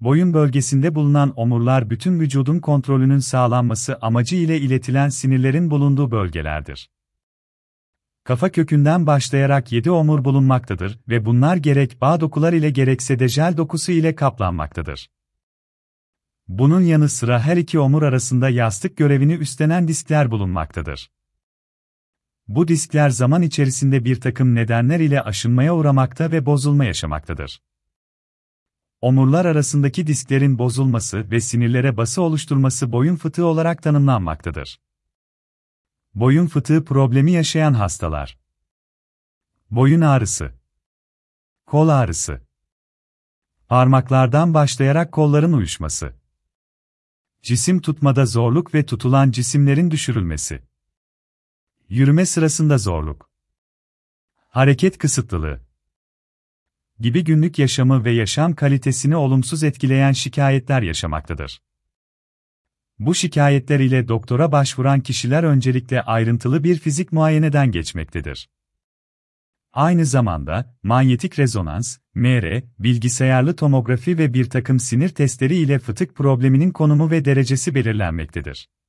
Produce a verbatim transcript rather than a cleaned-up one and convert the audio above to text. Boyun bölgesinde bulunan omurlar bütün vücudun kontrolünün sağlanması amacı ile iletilen sinirlerin bulunduğu bölgelerdir. Kafa kökünden başlayarak yedi omur bulunmaktadır ve bunlar gerek bağ dokular ile gerekse de jel dokusu ile kaplanmaktadır. Bunun yanı sıra her iki omur arasında yastık görevini üstlenen diskler bulunmaktadır. Bu diskler zaman içerisinde bir takım nedenler ile aşınmaya uğramakta ve bozulma yaşamaktadır. Omurlar arasındaki disklerin bozulması ve sinirlere bası oluşturması boyun fıtığı olarak tanımlanmaktadır. Boyun fıtığı problemi yaşayan hastalar: boyun ağrısı, kol ağrısı, parmaklardan başlayarak kolların uyuşması, cisim tutmada zorluk ve tutulan cisimlerin düşürülmesi, yürüme sırasında zorluk, hareket kısıtlılığı gibi günlük yaşamı ve yaşam kalitesini olumsuz etkileyen şikayetler yaşamaktadır. Bu şikayetler ile doktora başvuran kişiler öncelikle ayrıntılı bir fizik muayeneden geçmektedir. Aynı zamanda, manyetik rezonans, M R, bilgisayarlı tomografi ve bir takım sinir testleri ile fıtık probleminin konumu ve derecesi belirlenmektedir.